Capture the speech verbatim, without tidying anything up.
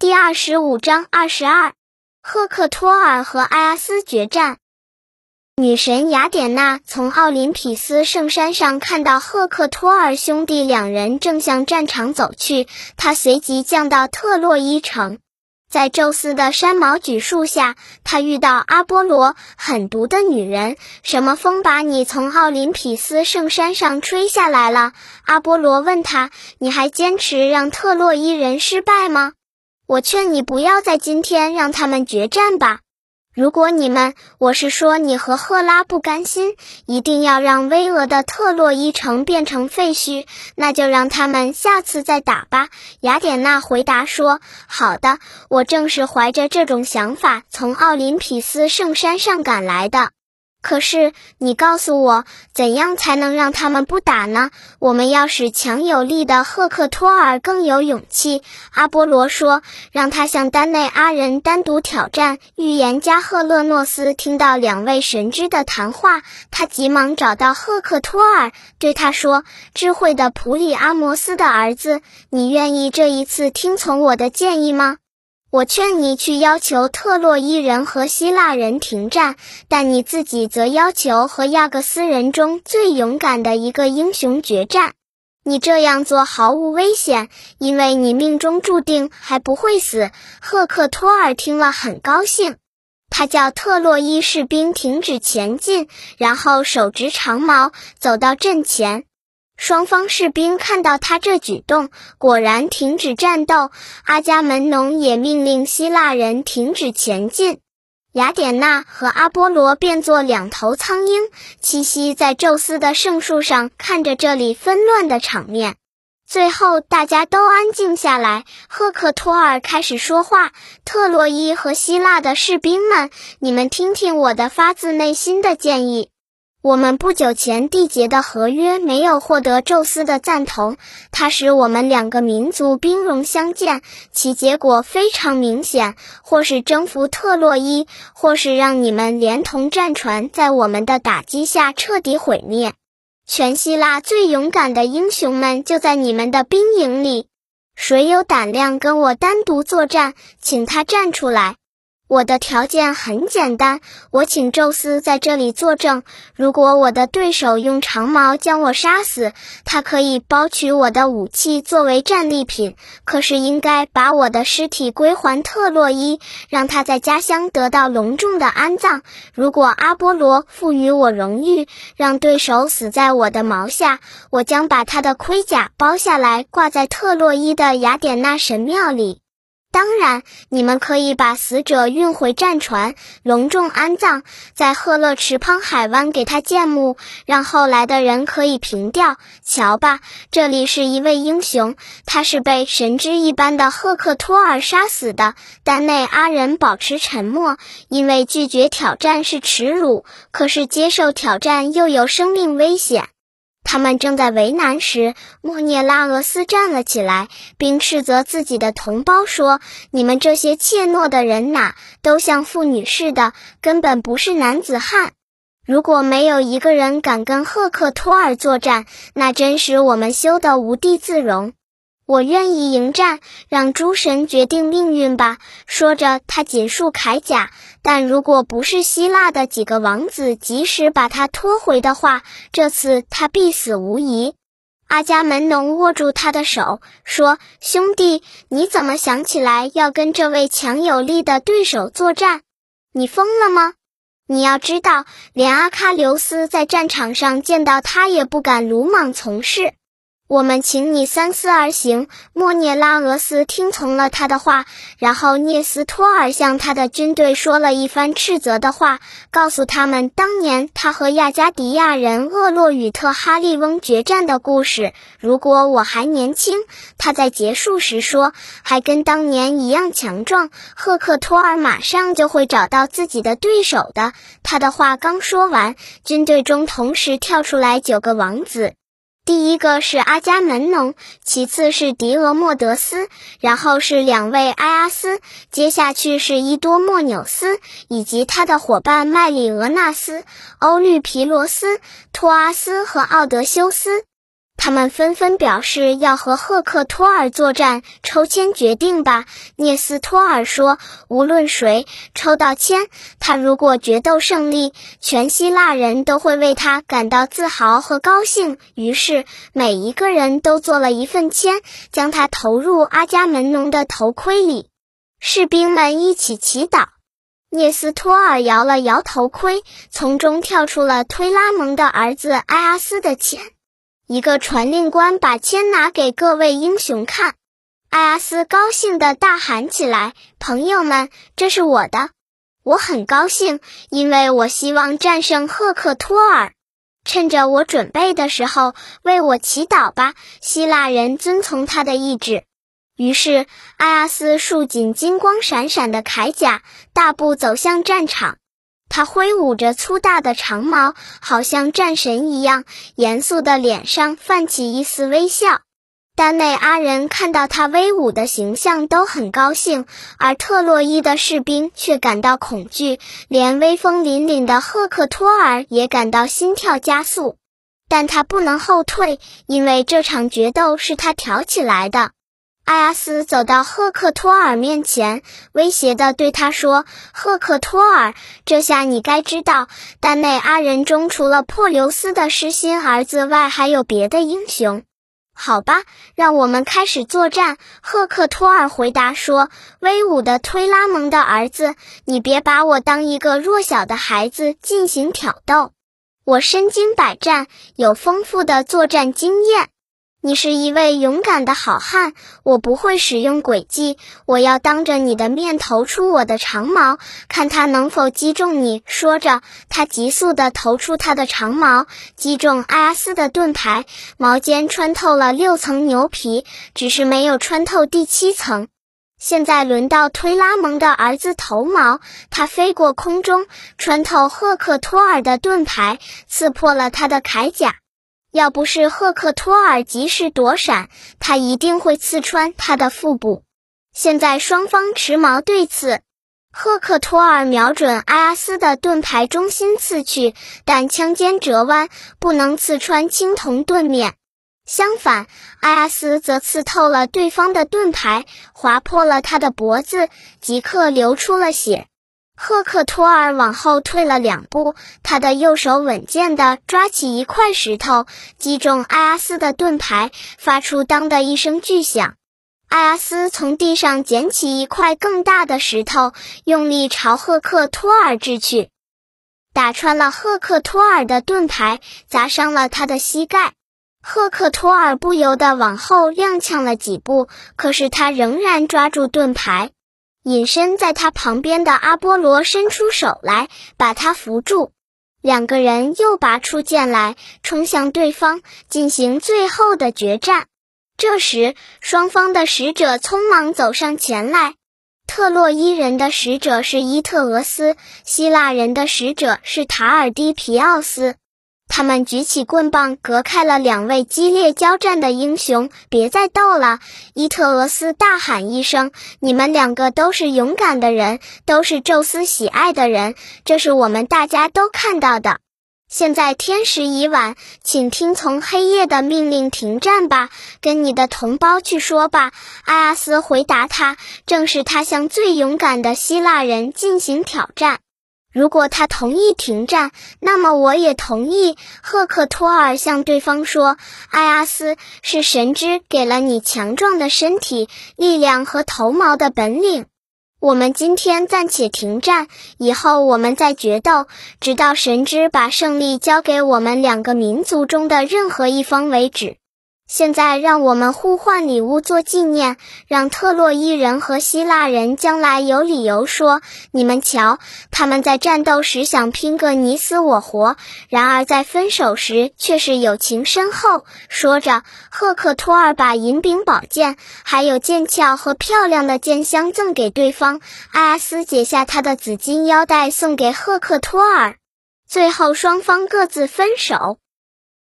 第二十五章二十二，赫克托尔和埃阿斯决战。女神雅典娜从奥林匹斯圣山上看到赫克托尔兄弟两人正向战场走去，她随即降到特洛伊城。在宙斯的山毛榉树下，她遇到阿波罗，狠毒的女人，什么风把你从奥林匹斯圣山上吹下来了？阿波罗问她，你还坚持让特洛伊人失败吗？我劝你不要在今天让他们决战吧。如果你们，我是说你和赫拉不甘心，一定要让巍峨的特洛伊城变成废墟，那就让他们下次再打吧。雅典娜回答说，好的，我正是怀着这种想法从奥林匹斯圣山上赶来的。可是，你告诉我，怎样才能让他们不打呢？我们要使强有力的赫克托尔更有勇气。阿波罗说，让他向丹内阿人单独挑战。预言家赫勒诺斯听到两位神之的谈话，他急忙找到赫克托尔，对他说，智慧的普里阿摩斯的儿子，你愿意这一次听从我的建议吗？我劝你去要求特洛伊人和希腊人停战，但你自己则要求和亚各斯人中最勇敢的一个英雄决战。你这样做毫无危险，因为你命中注定还不会死。赫克托尔听了很高兴，他叫特洛伊士兵停止前进，然后手执长矛走到阵前。双方士兵看到他这举动，果然停止战斗。阿伽门农也命令希腊人停止前进。雅典娜和阿波罗变作两头苍鹰，栖息在宙斯的圣树上，看着这里纷乱的场面。最后大家都安静下来，赫克托尔开始说话，特洛伊和希腊的士兵们，你们听听我的发自内心的建议。我们不久前缔结的合约没有获得宙斯的赞同，它使我们两个民族兵戎相见，其结果非常明显，或是征服特洛伊，或是让你们连同战船在我们的打击下彻底毁灭。全希腊最勇敢的英雄们就在你们的兵营里，谁有胆量跟我单独作战，请他站出来。我的条件很简单，我请宙斯在这里作证，如果我的对手用长矛将我杀死，他可以剥取我的武器作为战利品，可是应该把我的尸体归还特洛伊，让他在家乡得到隆重的安葬。如果阿波罗赋予我荣誉，让对手死在我的矛下，我将把他的盔甲剥下来挂在特洛伊的雅典娜神庙里。当然，你们可以把死者运回战船，隆重安葬，在赫勒池畔海湾给他建墓，让后来的人可以凭吊。瞧吧，这里是一位英雄，他是被神之一般的赫克托尔杀死的。丹内阿人保持沉默，因为拒绝挑战是耻辱，可是接受挑战又有生命危险。他们正在为难时，莫涅拉俄斯站了起来，并斥责自己的同胞说，你们这些怯懦的人哪，都像妇女似的，根本不是男子汉。如果没有一个人敢跟赫克托尔作战，那真使我们羞得无地自容。我愿意迎战，让诸神决定命运吧。说着他紧束铠甲，但如果不是希腊的几个王子及时把他拖回的话，这次他必死无疑。阿伽门农握住他的手说，兄弟，你怎么想起来要跟这位强有力的对手作战？你疯了吗？你要知道，连阿喀琉斯在战场上见到他也不敢鲁莽从事。我们请你三思而行。莫涅拉俄斯听从了他的话，然后涅斯托尔向他的军队说了一番斥责的话，告诉他们当年他和亚加迪亚人厄洛与特哈利翁决战的故事。如果我还年轻，他在结束时说，还跟当年一样强壮，赫克托尔马上就会找到自己的对手的。他的话刚说完，军队中同时跳出来九个王子。第一个是阿伽门农，其次是狄俄莫德斯，然后是两位埃阿斯，接下去是伊多莫纽斯以及他的伙伴麦里俄纳斯、欧律皮罗斯、托阿斯和奥德修斯。他们纷纷表示要和赫克托尔作战，抽签决定吧。涅斯托尔说，无论谁抽到签，他如果决斗胜利，全希腊人都会为他感到自豪和高兴。于是每一个人都做了一份签，将它投入阿伽门农的头盔里。士兵们一起祈祷。涅斯托尔摇了摇头盔，从中跳出了推拉蒙的儿子埃阿斯的签。一个传令官把签拿给各位英雄看，埃阿斯高兴地大喊起来，朋友们，这是我的，我很高兴，因为我希望战胜赫克托尔。趁着我准备的时候，为我祈祷吧，希腊人遵从他的意志。于是，埃阿斯束紧金光闪闪的铠甲，大步走向战场。他挥舞着粗大的长矛，好像战神一样，严肃的脸上泛起一丝微笑。丹内阿人看到他威武的形象都很高兴，而特洛伊的士兵却感到恐惧，连威风凛凛的赫克托尔也感到心跳加速。但他不能后退，因为这场决斗是他挑起来的。埃阿斯走到赫克托尔面前，威胁地对他说，赫克托尔，这下你该知道，丹内阿人中除了珀留斯的失心儿子外，还有别的英雄。好吧，让我们开始作战。赫克托尔回答说，威武的推拉蒙的儿子，你别把我当一个弱小的孩子进行挑逗。我身经百战，有丰富的作战经验。你是一位勇敢的好汉，我不会使用诡计，我要当着你的面投出我的长矛，看他能否击中你。说着，他急速地投出他的长矛，击中埃阿斯的盾牌，矛尖穿透了六层牛皮，只是没有穿透第七层。现在轮到推拉蒙的儿子头矛，他飞过空中，穿透赫克托尔的盾牌，刺破了他的铠甲。要不是赫克托尔及时躲闪，他一定会刺穿他的腹部。现在双方持矛对刺，赫克托尔瞄准埃阿斯的盾牌中心刺去，但枪尖折弯，不能刺穿青铜盾面。相反，埃阿斯则刺透了对方的盾牌，划破了他的脖子，即刻流出了血。赫克托尔往后退了两步，他的右手稳健地抓起一块石头，击中埃阿斯的盾牌，发出当的一声巨响。埃阿斯从地上捡起一块更大的石头，用力朝赫克托尔掷去，打穿了赫克托尔的盾牌，砸伤了他的膝盖。赫克托尔不由地往后踉跄了几步，可是他仍然抓住盾牌。隐身在他旁边的阿波罗伸出手来，把他扶住。两个人又拔出剑来，冲向对方，进行最后的决战。这时，双方的使者匆忙走上前来。特洛伊人的使者是伊特俄斯，希腊人的使者是塔尔迪皮奥斯。他们举起棍棒，隔开了两位激烈交战的英雄。别再斗了！伊特俄斯大喊一声，你们两个都是勇敢的人，都是宙斯喜爱的人，这是我们大家都看到的。现在天时已晚，请听从黑夜的命令停战吧，跟你的同胞去说吧。埃阿斯回答他，正是他向最勇敢的希腊人进行挑战。如果他同意停战，那么我也同意。赫克托尔向对方说，埃阿斯，是神之给了你强壮的身体、力量和头毛的本领。我们今天暂且停战，以后我们再决斗，直到神之把胜利交给我们两个民族中的任何一方为止。现在让我们互换礼物做纪念，让特洛伊人和希腊人将来有理由说，你们瞧，他们在战斗时想拼个你死我活，然而在分手时却是友情深厚。说着，赫克托尔把银柄宝剑还有剑鞘和漂亮的剑箱赠给对方，埃阿斯解下他的紫金腰带送给赫克托尔。最后双方各自分手。